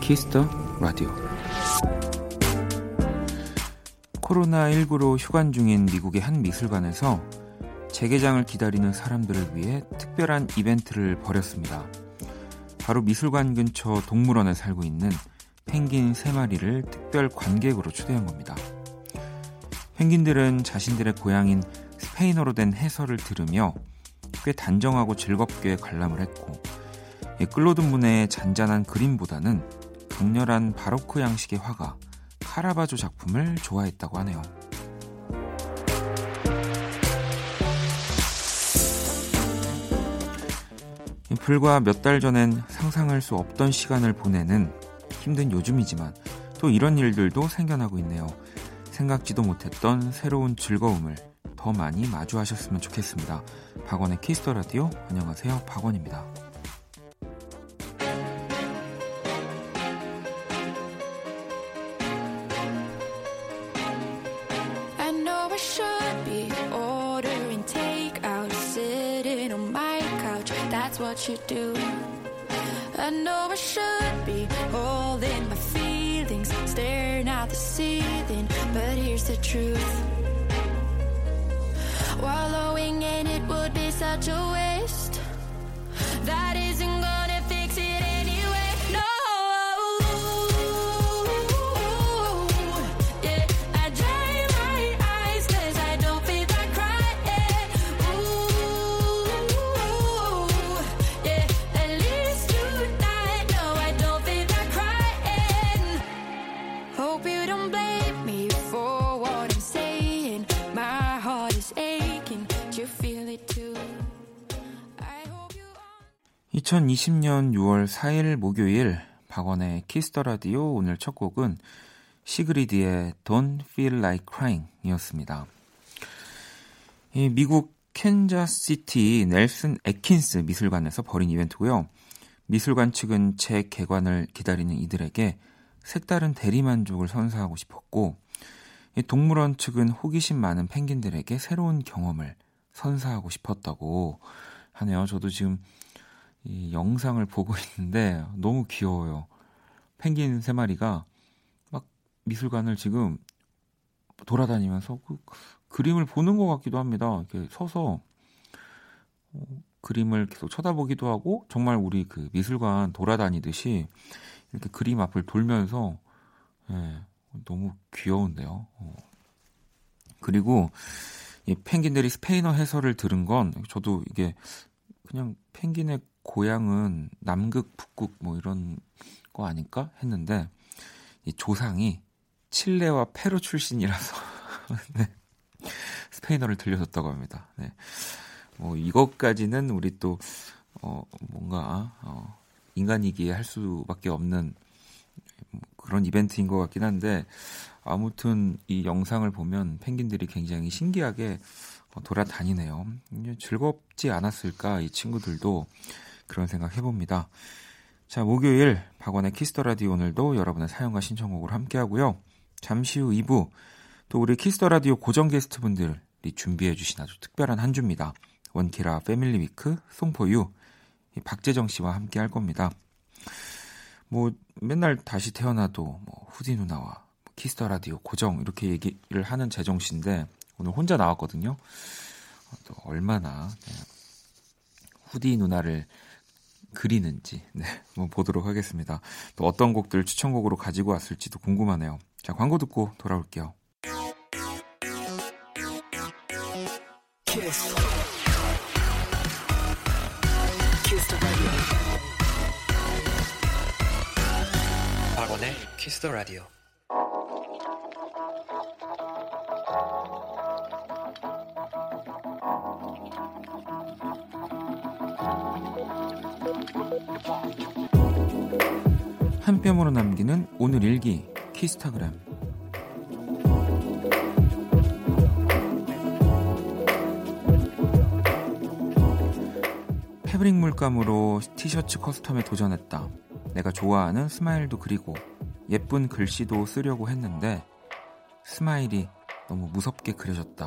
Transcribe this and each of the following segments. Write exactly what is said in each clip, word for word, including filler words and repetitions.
키스터 라디오. 코로나십구로 휴관 중인 미국의 한 미술관에서 재개장을 기다리는 사람들을 위해 특별한 이벤트를 벌였습니다. 바로 미술관 근처 동물원에 살고 있는 펭귄 세 마리를 특별 관객으로 초대한 겁니다. 펭귄들은 자신들의 고향인 스페인어로 된 해설을 들으며 꽤 단정하고 즐겁게 관람을 했고, 끌로든 문의 잔잔한 그림보다는 강렬한 바로크 양식의 화가 카라바조 작품을 좋아했다고 하네요. 불과 몇 달 전엔 상상할 수 없던 시간을 보내는 힘든 요즘이지만 또 이런 일들도 생겨나고 있네요. 생각지도 못했던 새로운 즐거움을 더 많이 마주하셨으면 좋겠습니다. 박원의 키스터 라디오, 안녕하세요, 박원입니다. You do. I know I should be holding my feelings, staring at the ceiling, but here's the truth. Wallowing in it would be such a waste. That isn't gonna fix it anyway. No. Yeah, I dry my eyes 'cause I don't feel like crying. Ooh. 이천이십 년 유월 사일 목요일 박원의 키스터 라디오, 오늘 첫 곡은 시그리드의 Don't Feel Like Crying 이었습니다. 이 미국 캔자스시티 넬슨 애킨스 미술관에서 벌인 이벤트고요. 미술관 측은 재개관을 기다리는 이들에게 색다른 대리만족을 선사하고 싶었고, 동물원 측은 호기심 많은 펭귄들에게 새로운 경험을 선사하고 싶었다고 하네요. 저도 지금 이 영상을 보고 있는데 너무 귀여워요. 펭귄 세 마리가 막 미술관을 지금 돌아다니면서 그 그림을 보는 것 같기도 합니다. 이렇게 서서 어, 그림을 계속 쳐다보기도 하고, 정말 우리 그 미술관 돌아다니듯이 이렇게 그림 앞을 돌면서, 예, 너무 귀여운데요. 어. 그리고 이 펭귄들이 스페인어 해설을 들은 건, 저도 이게 그냥 펭귄의 고향은 남극, 북극 뭐 이런 거 아닐까 했는데, 이 조상이 칠레와 페루 출신이라서 네, 스페인어를 들려줬다고 합니다. 네, 뭐 이것까지는 우리 또 어, 뭔가 어, 인간이기에 할 수밖에 없는 그런 이벤트인 것 같긴 한데, 아무튼 이 영상을 보면 펭귄들이 굉장히 신기하게 돌아다니네요. 즐겁지 않았을까, 이 친구들도 그런 생각 해봅니다. 자, 목요일 박원의 키스터 라디오, 오늘도 여러분의 사연과 신청곡으로 함께하고요. 잠시 후 이 부, 또 우리 키스터 라디오 고정 게스트분들이 준비해주신 아주 특별한 한 주입니다. 원키라 패밀리 위크, 송포유, 박재정 씨와 함께할 겁니다. 뭐 맨날 다시 태어나도 뭐 후디 누나와 키스터 라디오 고정 이렇게 얘기를 하는 재정 씨인데, 오늘 혼자 나왔거든요. 또 얼마나 네, 후디 누나를 그리는지 네, 한번 보도록 하겠습니다. 또 어떤 곡들 추천곡으로 가지고 왔을지도 궁금하네요. 자, 광고 듣고 돌아올게요. 키스. 키스 더 라디오. 박원의 키스 더 라디오. 한 뼘으로 남기는 오늘 일기, 키스타그램. 패브릭 물감으로 티셔츠 커스텀에 도전했다. 내가 좋아하는 스마일도 그리고 예쁜 글씨도 쓰려고 했는데 스마일이 너무 무섭게 그려졌다.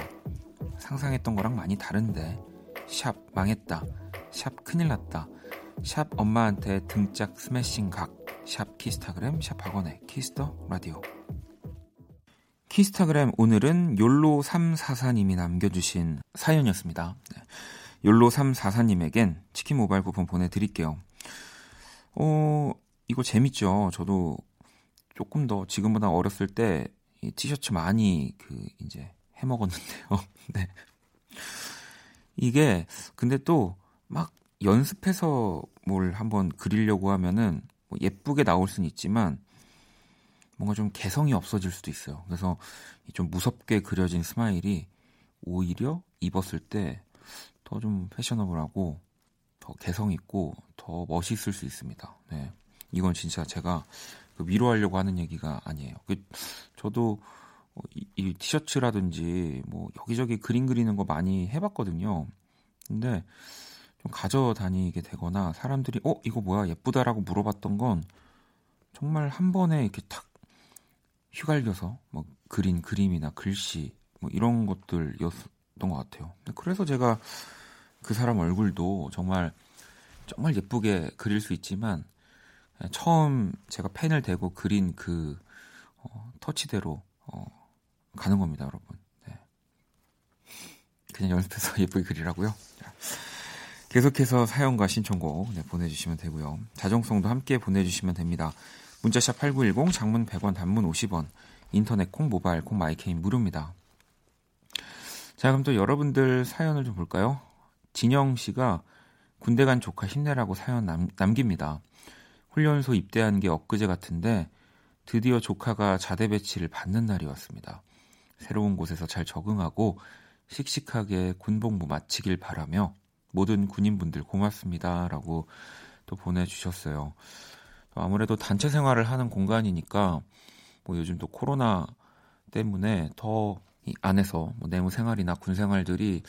상상했던 거랑 많이 다른데. 샵 망했다. 샵 큰일났다, 샵 엄마한테 등짝 스매싱 각, 샵 키스타그램, 샵 학원의 키스터 라디오. 키스타그램 오늘은 욜로삼사사님이 남겨주신 사연이었습니다. 욜로삼사사님에겐 치킨 모바일 쿠폰 보내드릴게요. 어, 이거 재밌죠? 저도 조금 더 지금보다 어렸을 때 이 티셔츠 많이 그 이제 해먹었는데요. 네. 이게 근데 또 막 연습해서 뭘 한번 그리려고 하면은 뭐 예쁘게 나올 수는 있지만 뭔가 좀 개성이 없어질 수도 있어요. 그래서 좀 무섭게 그려진 스마일이 오히려 입었을 때 더 좀 패셔너블하고 더 개성 있고 더 멋있을 수 있습니다. 네. 이건 진짜 제가 위로하려고 하는 얘기가 아니에요. 저도 이, 이 티셔츠라든지 뭐 여기저기 그림 그리는 거 많이 해봤거든요. 근데 좀 가져다니게 되거나 사람들이 어? 이거 뭐야? 예쁘다라고 물어봤던 건 정말 한 번에 이렇게 탁 휘갈려서 뭐 그린 그림이나 글씨 뭐 이런 것들이었던 것 같아요. 그래서 제가 그 사람 얼굴도 정말 정말 예쁘게 그릴 수 있지만 처음 제가 펜을 대고 그린 그 어, 터치대로 어, 가는 겁니다, 여러분. 네. 그냥 연습해서 예쁘게 그리라고요. 자, 계속해서 사연과 신청곡 네, 보내주시면 되고요. 자정송도 함께 보내주시면 됩니다. 문자샵 팔구일공, 장문 백 원, 단문 오십 원, 인터넷 콩, 모바일 콩, 마이케인 무료입니다. 자, 그럼 또 여러분들 사연을 좀 볼까요? 진영 씨가 군대 간 조카 힘내라고 사연 남, 남깁니다. 훈련소 입대한 게 엊그제 같은데 드디어 조카가 자대 배치를 받는 날이 왔습니다. 새로운 곳에서 잘 적응하고 씩씩하게 군복무 마치길 바라며 모든 군인분들 고맙습니다 라고 또 보내주셨어요. 아무래도 단체 생활을 하는 공간이니까 뭐 요즘 또 코로나 때문에 더 이 안에서 뭐 내무 생활이나 군 생활들이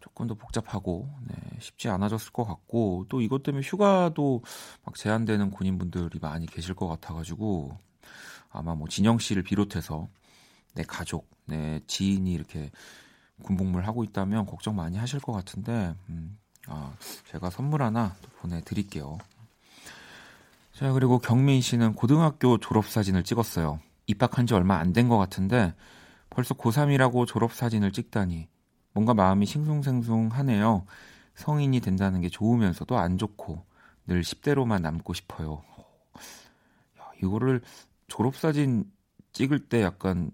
조금 더 복잡하고 네, 쉽지 않아졌을 것 같고 또 이것 때문에 휴가도 막 제한되는 군인분들이 많이 계실 것 같아가지고 아마 뭐 진영 씨를 비롯해서 내 가족, 내 지인이 이렇게 군복무를 하고 있다면 걱정 많이 하실 것 같은데 음, 아, 제가 선물 하나 또 보내드릴게요. 자, 그리고 경민 씨는 고등학교 졸업사진을 찍었어요. 입학한 지 얼마 안 된 것 같은데 벌써 고삼이라고 졸업사진을 찍다니 뭔가 마음이 싱숭생숭하네요. 성인이 된다는 게 좋으면서도 안 좋고 늘 십 대로만 남고 싶어요. 야, 이거를 졸업사진 찍을 때 약간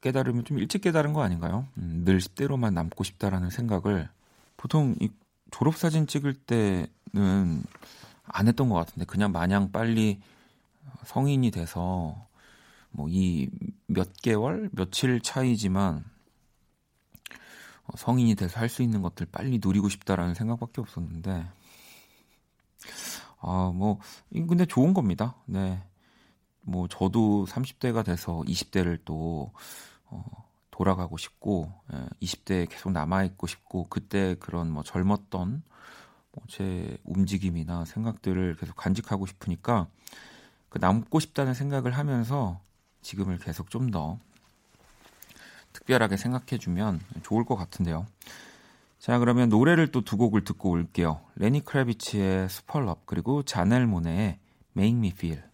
깨달으면 좀 일찍 깨달은 거 아닌가요? 음, 늘 십 대로만 남고 싶다라는 생각을 보통 이 졸업사진 찍을 때는 안 했던 것 같은데 그냥 마냥 빨리 성인이 돼서 뭐 이 몇 개월 며칠 차이지만 성인이 돼서 할 수 있는 것들 빨리 누리고 싶다라는 생각밖에 없었는데 아 뭐 근데 좋은 겁니다. 네, 뭐 저도 삼십 대가 돼서 이십 대를 또 어, 돌아가고 싶고 이십 대에 계속 남아 있고 싶고 그때 그런 뭐 젊었던 제 움직임이나 생각들을 계속 간직하고 싶으니까 그 남고 싶다는 생각을 하면서 지금을 계속 좀 더 특별하게 생각해주면 좋을 것 같은데요. 자, 그러면 노래를 또 두 곡을 듣고 올게요. 레니 크래비치의 스펄럽 그리고 자넬 모네의 Make Me Feel.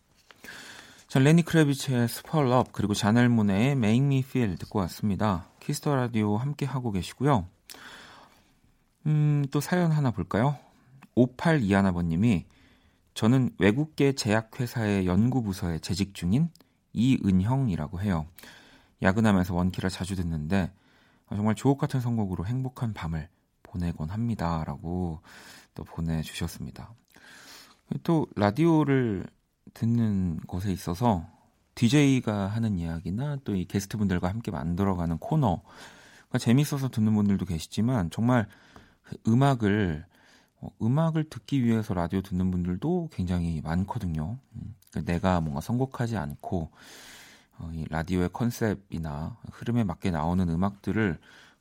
자, 레니 크래비치의 스펄럽 그리고 자넬 모네의 Make Me Feel 듣고 왔습니다. 키스터 라디오 함께 하고 계시고요. 음, 또 사연 하나 볼까요? 오팔이일 번님이 저는 외국계 제약회사의 연구부서에 재직 중인 이은형이라고 해요. 야근하면서 원키라 자주 듣는데 정말 주옥 같은 선곡으로 행복한 밤을 보내곤 합니다. 라고 또 보내주셨습니다. 또 라디오를 듣는 것에 있어서 디제이가 하는 이야기나 또 이 게스트분들과 함께 만들어가는 코너 그러니까 재밌어서 듣는 분들도 계시지만 정말 음악을 음악을 듣기 위해서 라디오 듣는 분들도 굉장히 많거든요. 내가 뭔가 선곡하지 않고 이 라디오의 컨셉이나 흐름에 맞게 나오는 음악들을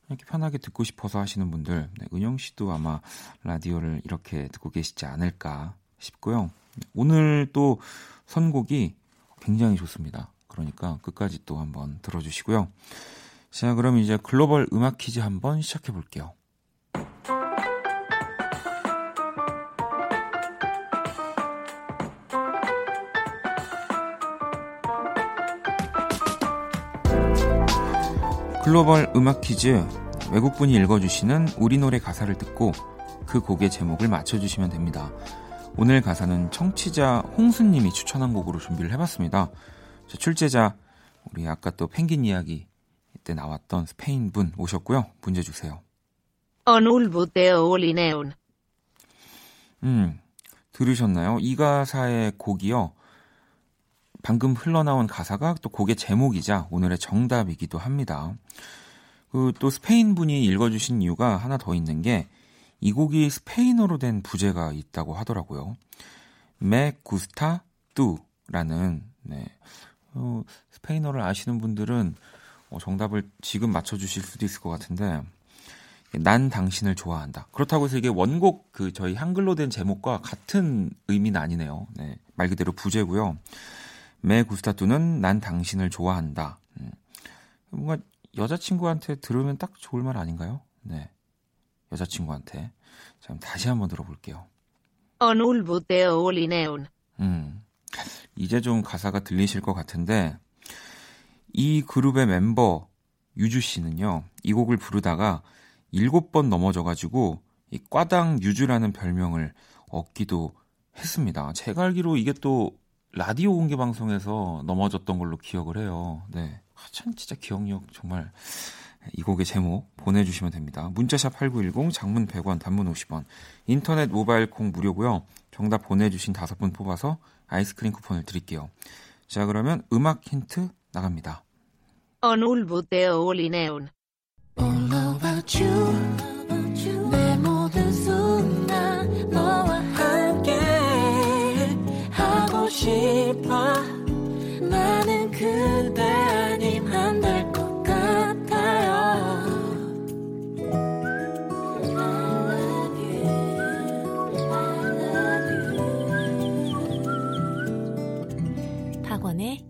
이렇게 편하게 듣고 싶어서 하시는 분들, 은영 씨도 아마 라디오를 이렇게 듣고 계시지 않을까 싶고요. 오늘 또 선곡이 굉장히 좋습니다. 그러니까 끝까지 또 한번 들어주시고요. 자, 그럼 이제 글로벌 음악 퀴즈 한번 시작해 볼게요. 글로벌 음악 퀴즈. 외국분이 읽어주시는 우리 노래 가사를 듣고 그 곡의 제목을 맞춰주시면 됩니다. 오늘 가사는 청취자 홍수님이 추천한 곡으로 준비를 해봤습니다. 출제자 우리 아까 또 펭귄 이야기 때 나왔던 스페인 분 오셨고요. 문제 주세요. 음, 들으셨나요? 이 가사의 곡이요. 방금 흘러나온 가사가 또 곡의 제목이자 오늘의 정답이기도 합니다. 그 또 스페인 분이 읽어주신 이유가 하나 더 있는 게 이 곡이 스페인어로 된 부제가 있다고 하더라고요. Me gusta tu라는 네. 어, 스페인어를 아시는 분들은 어, 정답을 지금 맞춰주실 수도 있을 것 같은데 난 당신을 좋아한다. 그렇다고 해서 이게 원곡 그 저희 한글로 된 제목과 같은 의미는 아니네요. 네, 말 그대로 부제고요. Me gusta tu는 난 당신을 좋아한다. 음. 뭔가 여자친구한테 들으면 딱 좋을 말 아닌가요? 네, 여자친구한테. 자, 다시 한번 들어볼게요. 음, 이제 좀 가사가 들리실 것 같은데 이 그룹의 멤버 유주 씨는요. 이 곡을 부르다가 일곱 번 넘어져가지고 이 꽈당 유주라는 별명을 얻기도 했습니다. 제가 알기로 이게 또 라디오 공개 방송에서 넘어졌던 걸로 기억을 해요. 네. 참 진짜 기억력 정말. 이 곡의 제목 보내주시면 됩니다. 문자샵 팔구일공, 장문 백 원, 단문 오십 원, 인터넷 모바일 콩 무료고요. 정답 보내주신 다섯 분 뽑아서 아이스크림 쿠폰을 드릴게요. 자, 그러면 음악 힌트 나갑니다.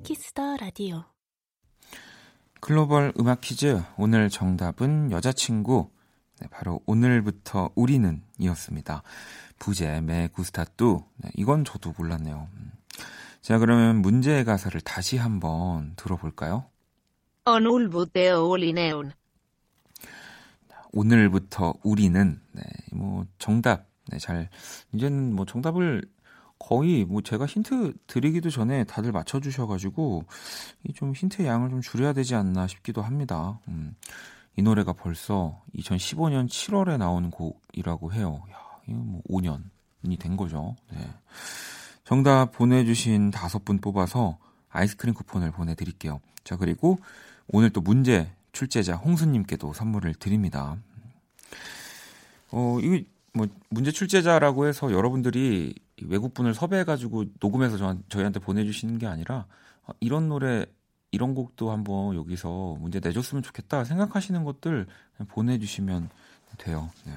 키스터 라디오 글로벌 음악 퀴즈 오늘 정답은 여자친구 네, 바로 오늘부터 우리는 이었습니다. 부제 메 구스타뚜 네, 이건 저도 몰랐네요. 자 그러면 문제의 가사를 다시 한번 들어볼까요? 오늘부터 우리는 네, 뭐 정답 네, 잘 이제는 뭐 정답을 거의 뭐 제가 힌트 드리기도 전에 다들 맞춰주셔가지고 좀 힌트의 양을 좀 줄여야 되지 않나 싶기도 합니다. 음, 이 노래가 벌써 이천십오 년 칠월에 나온 곡이라고 해요. 야, 이거 뭐 오 년이 된 거죠. 네. 정답 보내주신 다섯 분 뽑아서 아이스크림 쿠폰을 보내드릴게요. 자 그리고 오늘 또 문제 출제자 홍수님께도 선물을 드립니다. 어 이거 뭐 문제 출제자라고 해서 여러분들이 외국분을 섭외해가지고 녹음해서 저한, 저희한테 보내주시는 게 아니라 이런 노래, 이런 곡도 한번 여기서 문제 내줬으면 좋겠다 생각하시는 것들 보내주시면 돼요. 네.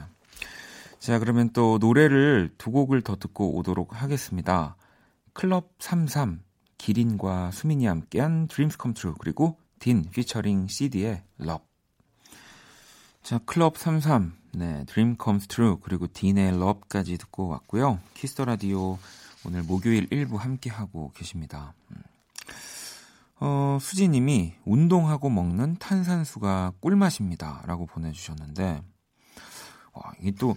자, 그러면 또 노래를 두 곡을 더 듣고 오도록 하겠습니다. 클럽 삼십삼, 기린과 수민이 함께한 Dreams Come True 그리고 딘 피처링 씨디의 Love. 자, 클럽 삼십삼. 네, Dream Comes True 그리고 딘의 Love까지 듣고 왔고요. 키스터 라디오 오늘 목요일 일 부 함께하고 계십니다. 어, 수지님이 운동하고 먹는 탄산수가 꿀맛입니다 라고 보내주셨는데 와, 이게 또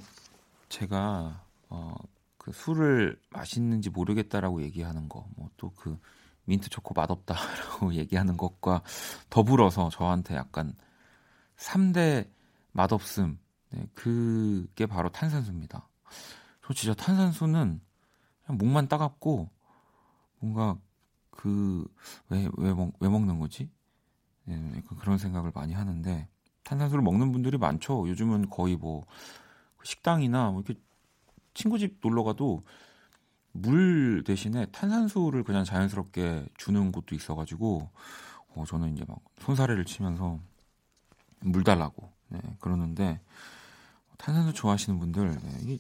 제가 어, 그 술을 맛있는지 모르겠다라고 얘기하는 거 뭐 또 그 민트 초코 맛없다라고 얘기하는 것과 더불어서 저한테 약간 삼 대 맛없음 네, 그게 바로 탄산수입니다. 저 진짜 탄산수는 그냥 목만 따갑고 뭔가 그 왜 왜 왜 먹는 거지? 네, 그런 생각을 많이 하는데 탄산수를 먹는 분들이 많죠. 요즘은 거의 뭐 식당이나 뭐 이렇게 친구 집 놀러 가도 물 대신에 탄산수를 그냥 자연스럽게 주는 곳도 있어가지고 어, 저는 이제 막 손사래를 치면서 물 달라고. 네, 그러는데 탄산수 좋아하시는 분들 네, 이게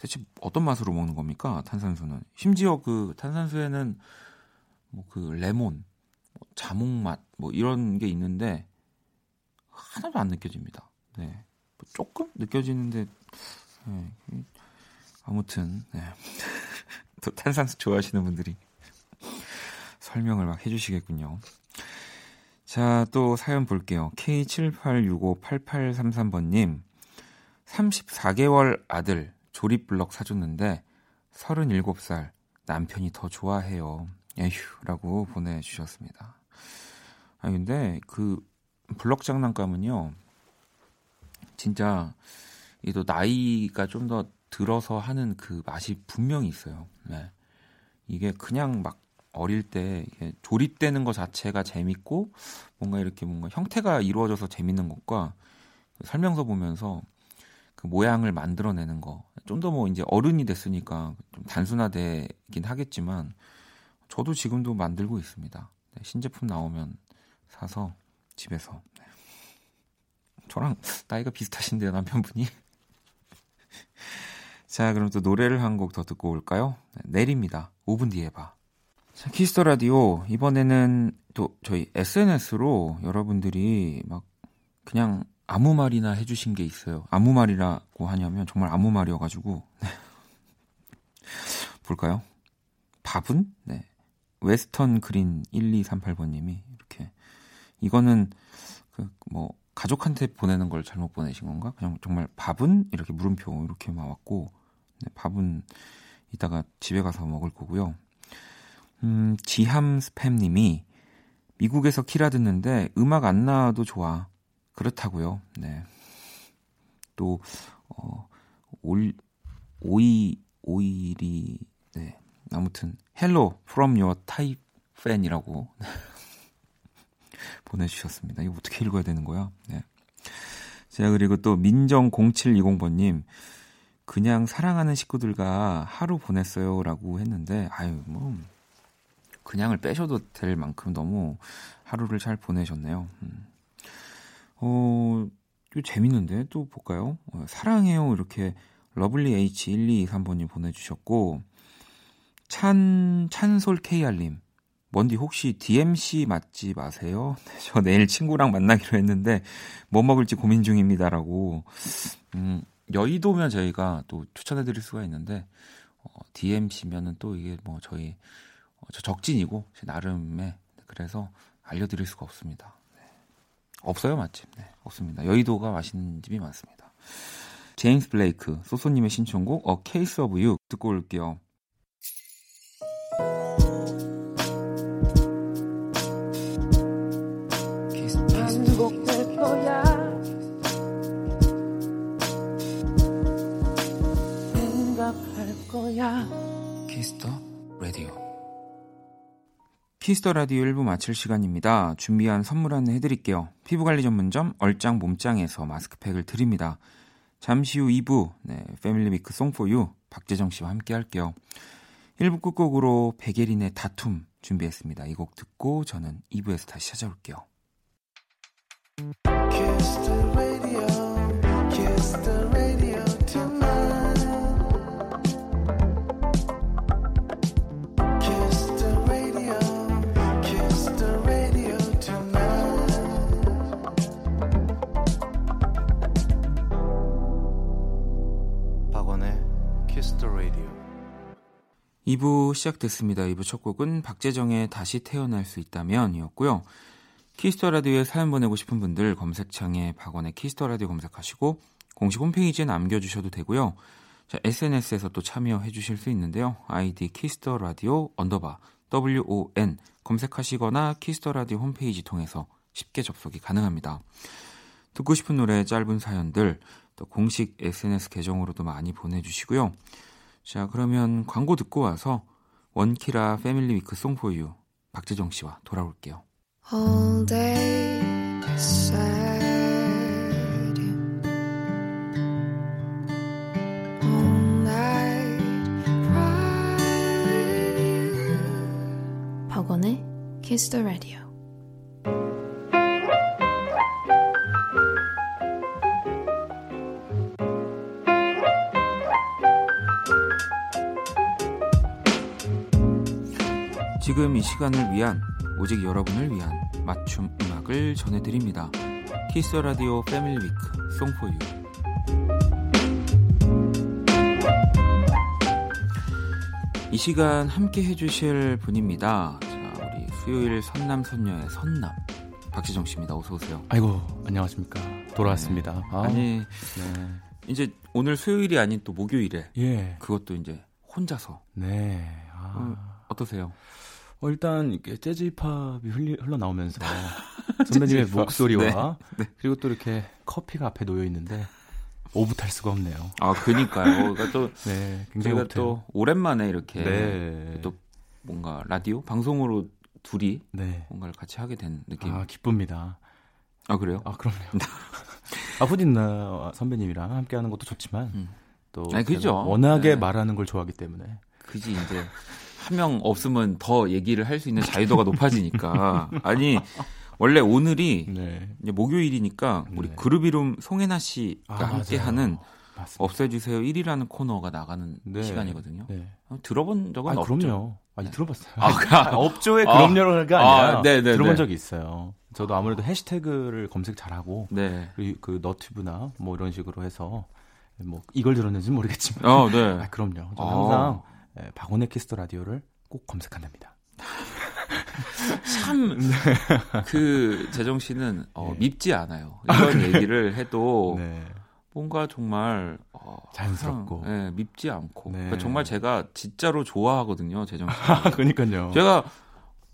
대체 어떤 맛으로 먹는 겁니까? 탄산수는 심지어 그 탄산수에는 뭐 그 레몬, 뭐 자몽 맛 뭐 이런 게 있는데 하나도 안 느껴집니다. 네, 뭐 조금 느껴지는데 네, 아무튼 네. 또 탄산수 좋아하시는 분들이 설명을 막 해주시겠군요. 자, 또 사연 볼게요. 케이 칠팔육오팔팔삼삼번님 삼십사 개월 아들 조립블럭 사줬는데 서른일곱 살 남편이 더 좋아해요. 에휴라고 보내주셨습니다. 아 근데 그 블럭 장난감은요 진짜 이 또 나이가 좀 더 들어서 하는 그 맛이 분명히 있어요. 네. 이게 그냥 막 어릴 때 이게 조립되는 것 자체가 재밌고 뭔가 이렇게 뭔가 형태가 이루어져서 재밌는 것과 설명서 보면서 그 모양을 만들어내는 거 좀 더 뭐 이제 어른이 됐으니까 좀 단순화되긴 하겠지만 저도 지금도 만들고 있습니다. 네, 신제품 나오면 사서 집에서. 네. 저랑 나이가 비슷하신데요, 남편분이. 자, 그럼 또 노래를 한 곡 더 듣고 올까요? 네, 내립니다. 오 분 뒤에 봐. 자, 키스터 라디오. 이번에는 또 저희 에스엔에스로 여러분들이 막 그냥 아무 말이나 해주신 게 있어요. 아무 말이라고 하냐면 정말 아무 말이어가지고. 볼까요? 밥은? 네. 웨스턴 그린 일이삼팔번님이 이렇게. 이거는 그 뭐 가족한테 보내는 걸 잘못 보내신 건가? 그냥 정말 밥은? 이렇게 물음표 이렇게 막 왔고. 네, 밥은 이따가 집에 가서 먹을 거고요. 음, 지함 스팸님이 미국에서 키라 듣는데 음악 안 나와도 좋아. 그렇다고요. 네. 또 어, 올, 오이 오일이 네. 아무튼 Hello from your type fan이라고 보내주셨습니다. 이거 어떻게 읽어야 되는 거야? 네. 제가 그리고 또 민정 공칠이공번님 그냥 사랑하는 식구들과 하루 보냈어요라고 했는데 아유 뭐 그냥을 빼셔도 될 만큼 너무 하루를 잘 보내셨네요. 음. 어, 또 재밌는데 또 볼까요? 어, 사랑해요 이렇게 러블리 에이치 일이이삼번님 보내주셨고 찬 찬솔 케이알님 먼디 혹시 디엠씨 맛집 아세요? 저 내일 친구랑 만나기로 했는데 뭐 먹을지 고민 중입니다라고. 음, 여의도면 저희가 또 추천해드릴 수가 있는데 어, 디엠씨면은 또 이게 뭐 저희 어, 저 적진이고 나름에 그래서 알려드릴 수가 없습니다. 없어요 맛집. 네, 없습니다. 여의도가 맛있는 집이 많습니다. 제임스 블레이크 소소님의 신청곡 A Case of You 듣고 올게요. Kiss the Radio. 키스터 라디오 일 부 마칠 시간입니다. 준비한 선물 안내 해드릴게요. 피부관리 전문점 얼짱 몸짱에서 마스크팩을 드립니다. 잠시 후 이 부 네, 패밀리 미크 송포유 박재정 씨와 함께 할게요. 일 부 끝곡으로 백예린의 다툼 준비했습니다. 이 곡 듣고 저는 이 부에서 다시 찾아올게요. Kiss the radio, kiss the radio tonight. 이 부 시작됐습니다. 이 부 첫 곡은 박재정의 다시 태어날 수 있다면 이었고요. 키스터라디오에 사연 보내고 싶은 분들 검색창에 박원의 키스터라디오 검색하시고 공식 홈페이지에 남겨주셔도 되고요. 자, 에스엔에스에서 또 참여해 주실 수 있는데요. 아이디 키스터라디오 언더바 더블유오엔 검색하시거나 키스터라디오 홈페이지 통해서 쉽게 접속이 가능합니다. 듣고 싶은 노래 짧은 사연들 또 공식 에스엔에스 계정으로도 많이 보내주시고요. 자, 그러면 광고 듣고 와서 원키라 패밀리 위크 송포유 박재정 씨와 돌아올게요. All day beside you. All night pride you. 박원의 Kiss the Radio. 지금 이 시간을 위한 오직 여러분을 위한 맞춤 음악을 전해드립니다. 키스 라디오 패밀리 위크 송포유. 이 시간 함께 해주실 분입니다. 자, 우리 수요일 선남선녀의 선남 박시정 씨입니다. 어서 오세요. 아이고, 안녕하십니까. 돌아왔습니다. 네. 아, 아니, 네. 이제 오늘 수요일이 아닌 또 목요일에 예. 그것도 이제 혼자서. 네. 아. 음, 어떠세요? 어, 일단 이렇게 재즈 힙합이 흘러 나오면서 선배님의 목소리와 네. 네. 그리고 또 이렇게 커피가 앞에 놓여 있는데 오붓할 수가 없네요. 아, 그러니까요. 그러니까 또 네, 굉장히 저희가 또 오랜만에 이렇게 네. 또 뭔가 라디오 방송으로 둘이 네. 뭔가를 같이 하게 된 느낌. 아, 기쁩니다. 아, 그래요? 아, 그럼요. 아프디나 선배님이랑 함께하는 것도 좋지만 음. 또 아니, 그죠. 워낙에 네. 말하는 걸 좋아하기 때문에 그지 이제. 한 명 없으면 더 얘기를 할 수 있는 자유도가 높아지니까. 아니, 원래 오늘이 네. 이제 목요일이니까 우리 네. 그루비룸 송혜나 씨가 아, 함께하는 없애주세요 일이라는 코너가 나가는 네. 시간이거든요. 네. 들어본 적은 아니, 없죠? 그럼요. 아니, 들어봤어요. 아, 아, 업조의 아, 그럼요가 아니라 아, 네네, 들어본 적이 있어요. 저도 아무래도 해시태그를 검색 잘하고 네. 그리고 그 너튜브나 뭐 이런 식으로 해서 뭐 이걸 들었는지는 모르겠지만 어, 네. 아, 그럼요. 저는 아. 항상 네, 박원의 키스터 라디오를 꼭 검색한답니다. 참 그 재정 씨는 어, 네. 밉지 않아요. 이런 얘기를 해도 네. 뭔가 정말 어, 자연스럽고 네, 밉지 않고 네. 그러니까 정말 제가 진짜로 좋아하거든요, 재정 씨. 그러니까요. 제가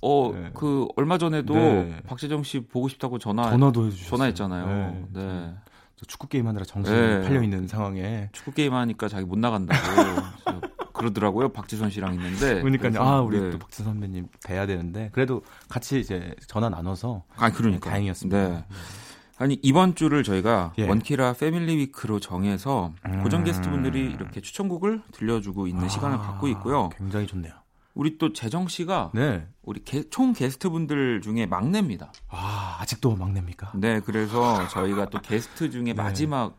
어, 네. 그 얼마 전에도 네. 박재정 씨 보고 싶다고 전화 전화도 해주셨어요. 전화했잖아요. 네. 네. 저 축구 게임 하느라 정신이 네. 팔려 있는 상황에 축구 게임 하니까 자기 못 나간다고. 그러더라고요. 박지선 씨랑 있는데. 그러니까요. 아, 우리 네. 또 박지선 선배님 뵈야 되는데 그래도 같이 이제 전화 나눠서 아, 그러니까. 다행이었습니다. 네. 아니, 이번 주를 저희가 예. 원키라 패밀리 위크로 정해서 음. 고정 게스트분들이 이렇게 추천곡을 들려주고 있는 아, 시간을 갖고 있고요. 굉장히 좋네요. 우리 또 재정 씨가 네. 우리 게, 총 게스트분들 중에 막내입니다. 아, 아직도 막내입니까? 네, 그래서 저희가 또 게스트 중에 네. 마지막으로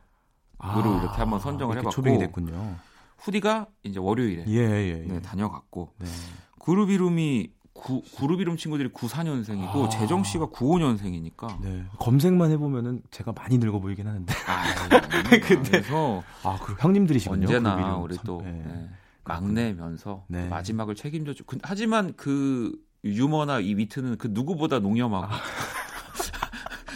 아, 이렇게 한번 선정을 이렇게 해봤고 초빙이 됐군요. 후디가 이제 월요일에 예, 예, 예. 네, 다녀갔고 네. 그루비룸이 구, 그루비룸 친구들이 구십사 년생이고 아. 재정 씨가 구십오 년생이니까 네. 검색만 해보면은 제가 많이 늙어 보이긴 하는데 아, 근데 그래서 아, 형님들이시군요. 언제나 우리 또 네. 네. 막내면서 네. 마지막을 책임져주고 하지만 그 유머나 이 위트는 그 누구보다 농염하고 아.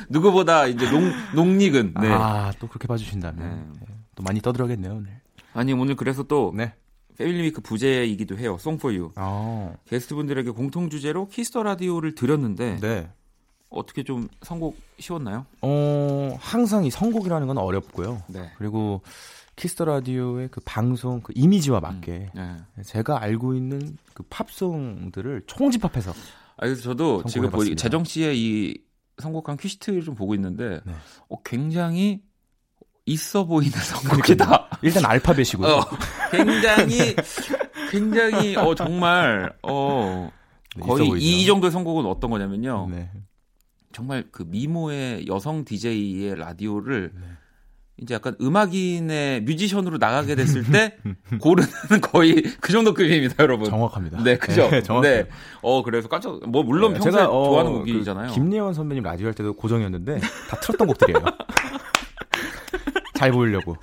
누구보다 이제 농 농익은 네. 아, 또 그렇게 봐주신다면 네. 네. 또 많이 떠들어겠네요 오늘. 아니, 오늘 그래서 또 네. 패밀리 위크 부제이기도 해요. Song for you. 아. 게스트분들에게 공통 주제로 키스터 라디오를 드렸는데 네. 어떻게 좀 선곡 쉬웠나요? 어, 항상 이 선곡이라는 건 어렵고요. 네. 그리고 키스터 라디오의 그 방송 그 이미지와 맞게 음, 네. 제가 알고 있는 그 팝송들을 총집합해서 아, 그래서 저도 지금 보니 재정 씨의 이 선곡한 퀴시트를 좀 보고 있는데 네. 어, 굉장히 있어 보이는 선곡이다. 일단 알파벳이고요. 어, 굉장히, 굉장히, 어, 정말, 어, 네, 거의 이 정도의 선곡은 어떤 거냐면요. 네. 정말 그 미모의 여성 디제이의 라디오를 네. 이제 약간 음악인의 뮤지션으로 나가게 됐을 때 고르는 거의 그 정도 급입니다, 여러분. 정확합니다. 네, 그죠? 네, 정확해요. 네. 어, 그래서 깜짝, 뭐, 물론 네, 평소에 제가, 어, 좋아하는 곡이잖아요. 그 김예원 선배님 라디오 할 때도 고정이었는데 다 틀었던 곡들이에요. 잘 보이려고.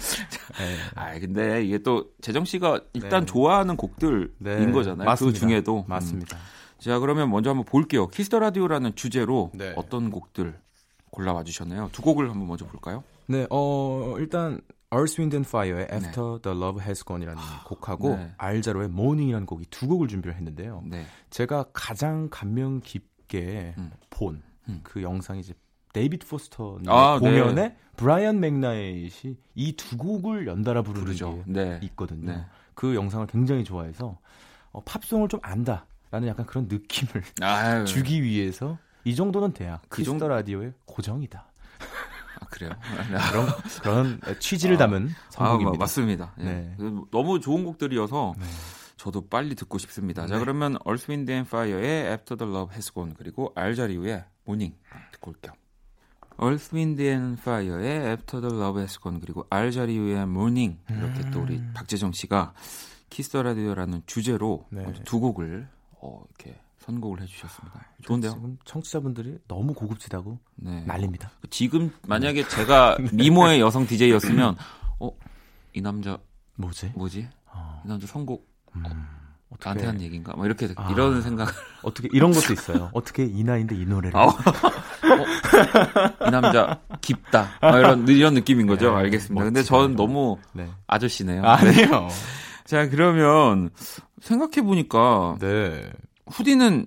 아, 근데 이게 또 재정 씨가 일단 네. 좋아하는 곡들인 네. 거잖아요. 맞습니다. 그 중에도 맞습니다. 음. 자, 그러면 먼저 한번 볼게요. 키스 더 라디오라는 주제로 네. 어떤 곡들 골라와 주셨나요? 두 곡을 한번 먼저 볼까요? 네, 어, 일단 Earth, Wind and Fire의 After 네. the Love Has Gone이라는 아, 곡하고 네. 알자로의 Morning이라는 곡이 두 곡을 준비를 했는데요. 네. 제가 가장 감명 깊게 음. 본 그 음. 영상이 이제 데이비드 포스터 아, 공연에 네. 브라이언 맥나잇이 이 두 곡을 연달아 부르는 부르죠. 게 네. 있거든요. 네. 그 영상을 굉장히 좋아해서 어, 팝송을 좀 안다라는 약간 그런 느낌을 아유. 주기 위해서 이 정도는 돼야 그 키스터 정도... 라디오의 고정이다. 아, 그래요? 그런, 그런 취지를 아, 담은 선곡입니다. 아, 맞습니다. 네. 네. 너무 좋은 곡들이어서 네. 저도 빨리 듣고 싶습니다. 네. 자, 그러면 Earth, Wind and Fire의 After the Love Has Gone 그리고 알자리우의 Morning 듣고 올게요. Earth, Wind and Fire의 After the Love Has Gone 그리고 알자리우의 Morning 이렇게 음. 또 우리 박재정 씨가 키스 더 라디오라는 주제로 네. 두 곡을 어, 이렇게 선곡을 해주셨습니다. 아, 좋은데요? 지금 청취자분들이 너무 고급지다고 네. 난립니다. 지금 만약에 제가 미모의 여성 디제이였으면 어, 이 남자 뭐지? 뭐지? 어. 이 남자 선곡 음. 어, 나한테 한 얘기인가? 막 이렇게 아, 이런 생각. 어떻게 이런 것도 있어요. 어떻게 이 나이인데 이 노래를? 어, 이 남자 깊다. 막 이런 이런 느낌인 거죠. 네, 알겠습니다. 멋지다. 근데 전 너무 네. 아저씨네요. 아니요. 자 그러면 생각해 보니까 네. 후디는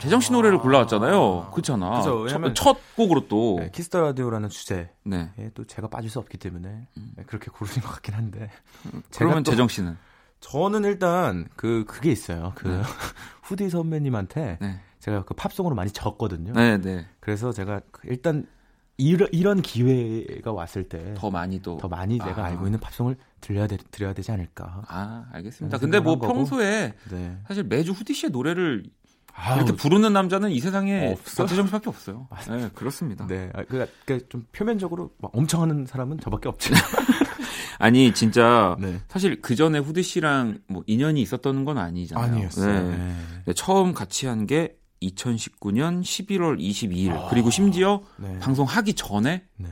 재정 씨 노래를 골라왔잖아요. 아, 그렇잖아. 그죠, 왜냐면 첫, 첫 곡으로 또 네, 키스터 라디오라는 주제에 네. 또 제가 빠질 수 없기 때문에 음. 그렇게 고르는 것 같긴 한데. 음, 그러면 재정 씨는? 저는 일단 그 그게 있어요. 그 네. 후디 선배님한테 네. 제가 그 팝송으로 많이 졌거든요. 네, 네. 그래서 제가 일단 이런 이런 기회가 왔을 때 더 많이 더 많이 아, 내가 알고 있는 팝송을 들려야 되, 드려야 되지 않을까. 아, 알겠습니다. 근데 뭐 평소에 네. 사실 매주 후디 씨의 노래를 아우, 이렇게 부르는 남자는 이 세상에 박재정 씨밖에 없어요. 맞습니다. 네, 그렇습니다. 네, 그러니까 좀 표면적으로 막 엄청 하는 사람은 저밖에 없지. 아니 진짜 네. 사실 그 전에 후디 씨랑 뭐 인연이 있었던 건 아니잖아요. 아니었어요. 네. 네. 네, 처음 같이 한 게 이천십구 년 십일월 이십이일 아, 그리고 심지어 네. 방송하기 전에 네.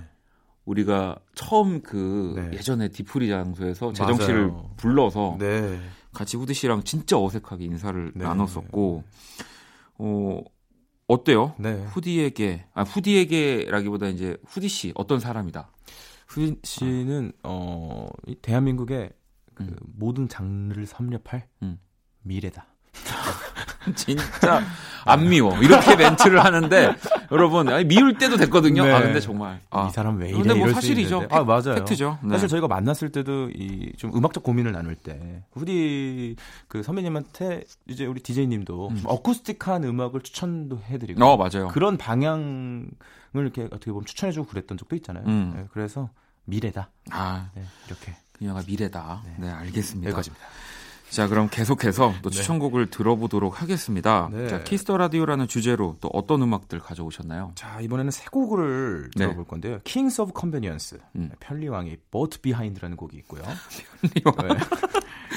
우리가 처음 그 네. 예전에 디프리 장소에서 재정 씨를 불러서 네. 같이 후디 씨랑 진짜 어색하게 인사를 네. 나눴었고 어, 어때요? 네. 후디에게 아 후디에게라기보다 이제 후디 씨 어떤 사람이다. 후디 씨는 어, 대한민국의 그 음. 모든 장르를 섭렵할 음. 미래다. 진짜 안 미워 이렇게 멘트를 하는데 여러분 아니, 미울 때도 됐거든요. 네. 아 근데 정말 아, 이 사람 왜 이래? 근데 뭐 사실이죠. 팩, 아 맞아요. 팩트죠. 네. 사실 저희가 만났을 때도 이 좀 음악적 고민을 나눌 때 후디 그 선배님한테 이제 우리 디제이님도 음. 어쿠스틱한 음악을 추천도 해드리고, 어 맞아요. 그런 방향을 이렇게 어떻게 보면 추천해주고 그랬던 적도 있잖아요. 음. 네, 그래서 미래다. 아 네, 이렇게 그녀가 미래다. 네, 네 알겠습니다. 여기까지입니다. 자 그럼 계속해서 또 추천곡을 네. 들어보도록 하겠습니다. 네. 자 키스터 라디오라는 주제로 또 어떤 음악들 가져오셨나요? 자 이번에는 세 곡을 네. 들어볼 건데요. Kings of Convenience, 음. 편리왕의 Bart Behind라는 곡이 있고요. 편리왕,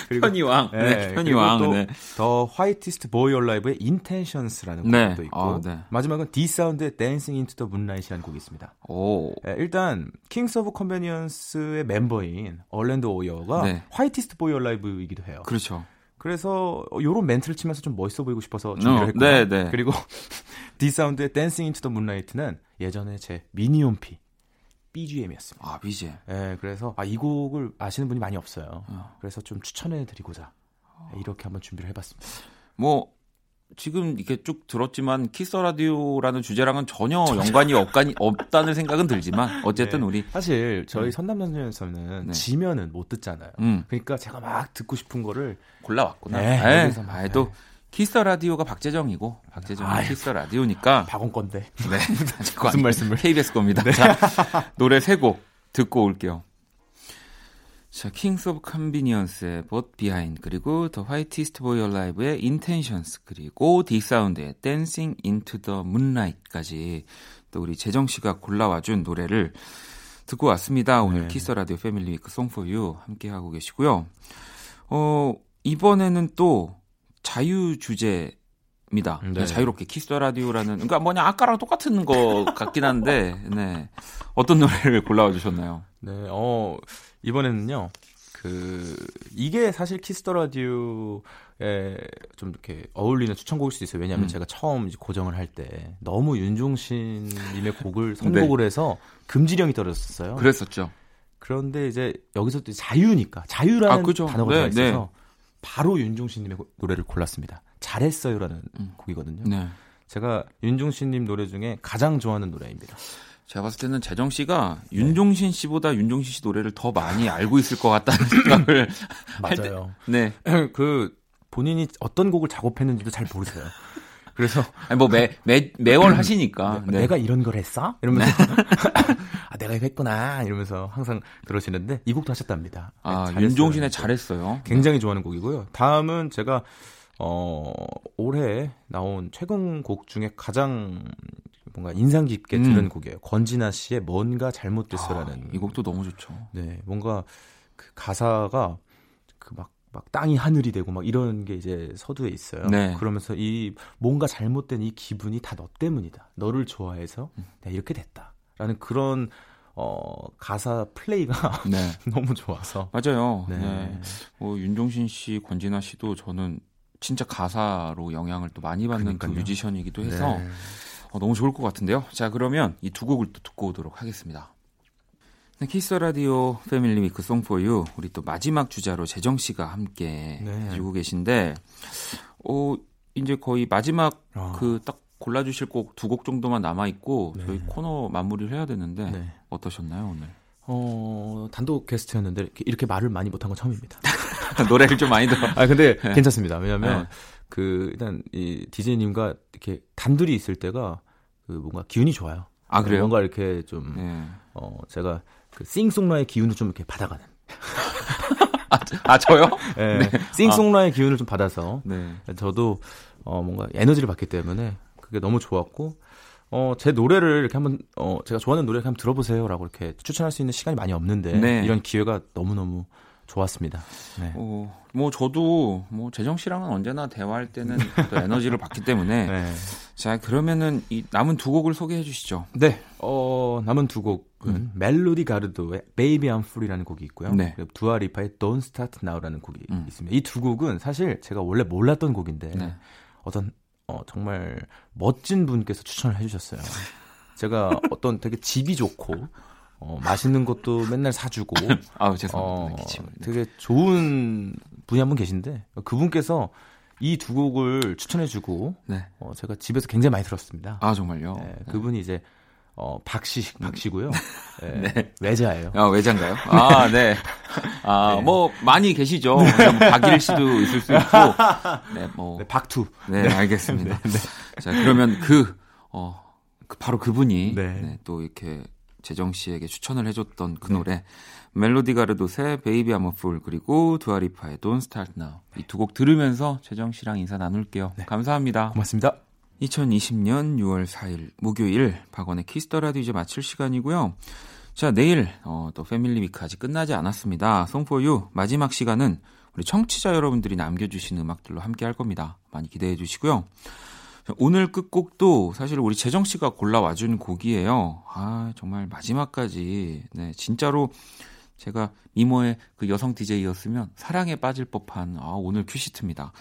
네. 편리왕, 네, 네. 편리왕. 네. 더 Whitest Boy Alive의 Intentions라는 곡도 네. 있고 아, 네. 마지막은 D Sound의 Dancing into the Moonlight이라는 곡이 있습니다. 오. 네, 일단 Kings of Convenience의 멤버인 얼랜도 오이어가 네. Whitest Boy Alive이기도 해요. 그렇죠. 그렇죠. 그래서 요런 멘트를 치면서 좀 멋있어 보이고 싶어서 준비를 했고 네, 네. 그리고 D사운드의 Dancing into the Moonlight는 예전에 제 미니홈피 비지엠이었습니다. 아 비지엠. 네, 그래서 아, 이 곡을 아시는 분이 많이 없어요. 어. 그래서 좀 추천해드리고자 이렇게 한번 준비를 해봤습니다. 뭐 지금 이렇게 쭉 들었지만 키스 라디오라는 주제랑은 전혀 연관이 없간이, 없다는 생각은 들지만 어쨌든 네. 우리 사실 저희 음. 선남선녀에서는 네. 지면은 못 듣잖아요. 음. 그러니까 제가 막 듣고 싶은 거를 골라왔구나. 네. 에이, 네. 또 키스 라디오가 박재정이고 박재정이 키스 라디오니까 박원 건데. 네. 무슨 말씀을. 케이비에스 겁니다. 네. 자, 노래 세 곡 듣고 올게요. 자, Kings of Convenience의 Bart Behind, 그리고 The Whitest Boy Alive의 Intentions, 그리고 D-Sound의 Dancing into the Moonlight까지 또 우리 재정 씨가 골라와준 노래를 듣고 왔습니다. 오늘 네. 키스 라디오 패밀리 위크 Song for You 함께하고 계시고요. 어, 이번에는 또 자유 주제 입니다. 네. 자유롭게 키스 라디오라는 그러니까 뭐냐 아까랑 똑같은 거 같긴 한데 네. 어떤 노래를 골라와 주셨나요? 네. 어, 이번에는요. 그 이게 사실 키스 라디오에 좀 이렇게 어울리는 추천곡일 수도 있어요. 왜냐하면 음. 제가 처음 이제 고정을 할 때 너무 윤종신 님의 곡을 선곡을 네. 해서 금지령이 떨어졌었어요. 그랬었죠. 그런데 이제 여기서 또 자유니까 자유라는 아, 그렇죠. 단어가 네, 들어있어서 네. 바로 윤종신 님의 노래를 골랐습니다. 잘했어요라는 음. 곡이거든요. 네. 제가 윤종신 님 노래 중에 가장 좋아하는 노래입니다. 제가 봤을 때는 재정 씨가 네. 윤종신 씨보다 윤종신 씨 노래를 더 많이 알고 있을 것 같다는 생각을 맞아요. 네. 그 본인이 어떤 곡을 작업했는지도 잘 모르세요. 그래서 아니 뭐 매 매 매월 하시니까 네. 내가 이런 걸 했어? 이러면서 아 내가 이거 했구나 이러면서 항상 그러시는데 이 곡도 하셨답니다. 아 윤종신의 잘했어요. 굉장히 네. 좋아하는 곡이고요. 다음은 제가 어, 올해 나온 최근 곡 중에 가장 뭔가 인상 깊게 음. 들은 곡이에요. 권진아 씨의 뭔가 잘못됐어라는. 아, 이 곡도 너무 좋죠. 네, 뭔가 그 가사가 그 막 막 땅이 하늘이 되고 막 이런 게 이제 서두에 있어요. 네. 그러면서 이 뭔가 잘못된 이 기분이 다 너 때문이다. 너를 좋아해서 음. 내가 이렇게 됐다라는 그런. 어 가사 플레이가 네. 너무 좋아서. 맞아요. 네. 네. 뭐 윤종신 씨, 권진아 씨도 저는 진짜 가사로 영향을 또 많이 받는 그 뮤지션이기도 해서 네. 어, 너무 좋을 것 같은데요. 자, 그러면 이 두 곡을 또 듣고 오도록 하겠습니다. 네, 키스 라디오 패밀리 위크 송 포 유 우리 또 마지막 주자로 재정 씨가 함께 네. 해주고 계신데 어, 이제 거의 마지막 아. 그 딱 골라주실 곡 두 곡 정도만 남아있고 네. 저희 코너 마무리를 해야 되는데 네. 어떠셨나요 오늘? 어, 단독 게스트였는데 이렇게, 이렇게 말을 많이 못한 건 처음입니다. 노래를 좀 많이 들어. 아, 근데 네. 괜찮습니다. 왜냐면 네. 그 일단 이 디제이님과 이렇게 단둘이 있을 때가 그 뭔가 기운이 좋아요. 아, 그래요? 뭔가 이렇게 좀 네. 어, 제가 그 싱송라의 기운을 좀 이렇게 받아가는. 아, 아, 저요? 네. 네. 싱송라의 아. 기운을 좀 받아서 네. 저도 어, 뭔가 에너지를 받기 때문에 그게 너무 좋았고 어, 제 노래를 이렇게 한번 어, 제가 좋아하는 노래 한번 들어보세요라고 이렇게 추천할 수 있는 시간이 많이 없는데 네. 이런 기회가 너무 너무 좋았습니다. 네. 어, 뭐 저도 뭐 재정 씨랑은 언제나 대화할 때는 또 에너지를 받기 때문에 네. 자 그러면은 이 남은 두 곡을 소개해 주시죠. 네, 어, 남은 두 곡은 음. 멜로디 가르도의 Baby I'm Free라는 곡이 있고요. 네. 두아리파의 Don't Start Now라는 곡이 음. 있습니다. 이 두 곡은 사실 제가 원래 몰랐던 곡인데 네. 어떤 어, 정말 멋진 분께서 추천을 해주셨어요. 제가 어떤 되게 집이 좋고 어, 맛있는 것도 맨날 사주고 아 죄송합니다. 어, 기침을. 되게 좋은 분이 한 분 계신데 그분께서 이 두 곡을 추천해주고 네. 어, 제가 집에서 굉장히 많이 들었습니다. 아 정말요? 네, 그분이 네. 이제 어, 박씨 박씨고요. 네, 네. 외자예요. 아 외자인가요? 아 네. 아 뭐 네. 많이 계시죠. 네. 뭐 박일 씨도 있을 수 있고. 네 뭐 네, 박투. 네, 네. 알겠습니다. 네. 네. 자 그러면 그 어 그 바로 그분이 네. 네, 또 이렇게 재정 씨에게 추천을 해줬던 그 네. 노래 멜로디 가르도의 Baby I'm Free 그리고 두아리파의 Don't Start Now 이 두 곡 들으면서 재정 씨랑 인사 나눌게요. 네. 감사합니다. 고맙습니다. 이천이십 년 유월 사일 목요일 박원의 키스더라디오 이제 마칠 시간이고요. 자 내일 어, 또 패밀리 위크 아직 끝나지 않았습니다. 송포유 마지막 시간은 우리 청취자 여러분들이 남겨주신 음악들로 함께 할 겁니다. 많이 기대해 주시고요. 자, 오늘 끝곡도 사실 우리 재정씨가 골라와준 곡이에요. 아 정말 마지막까지 네 진짜로 제가 미모의 그 여성 디제이였으면 사랑에 빠질 법한 아, 오늘 큐시트입니다.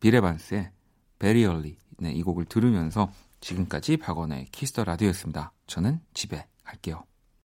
비레반스의 Very Early 네, 이 곡을 들으면서 지금까지 박원의 키스터 라디오였습니다. 저는 집에 갈게요.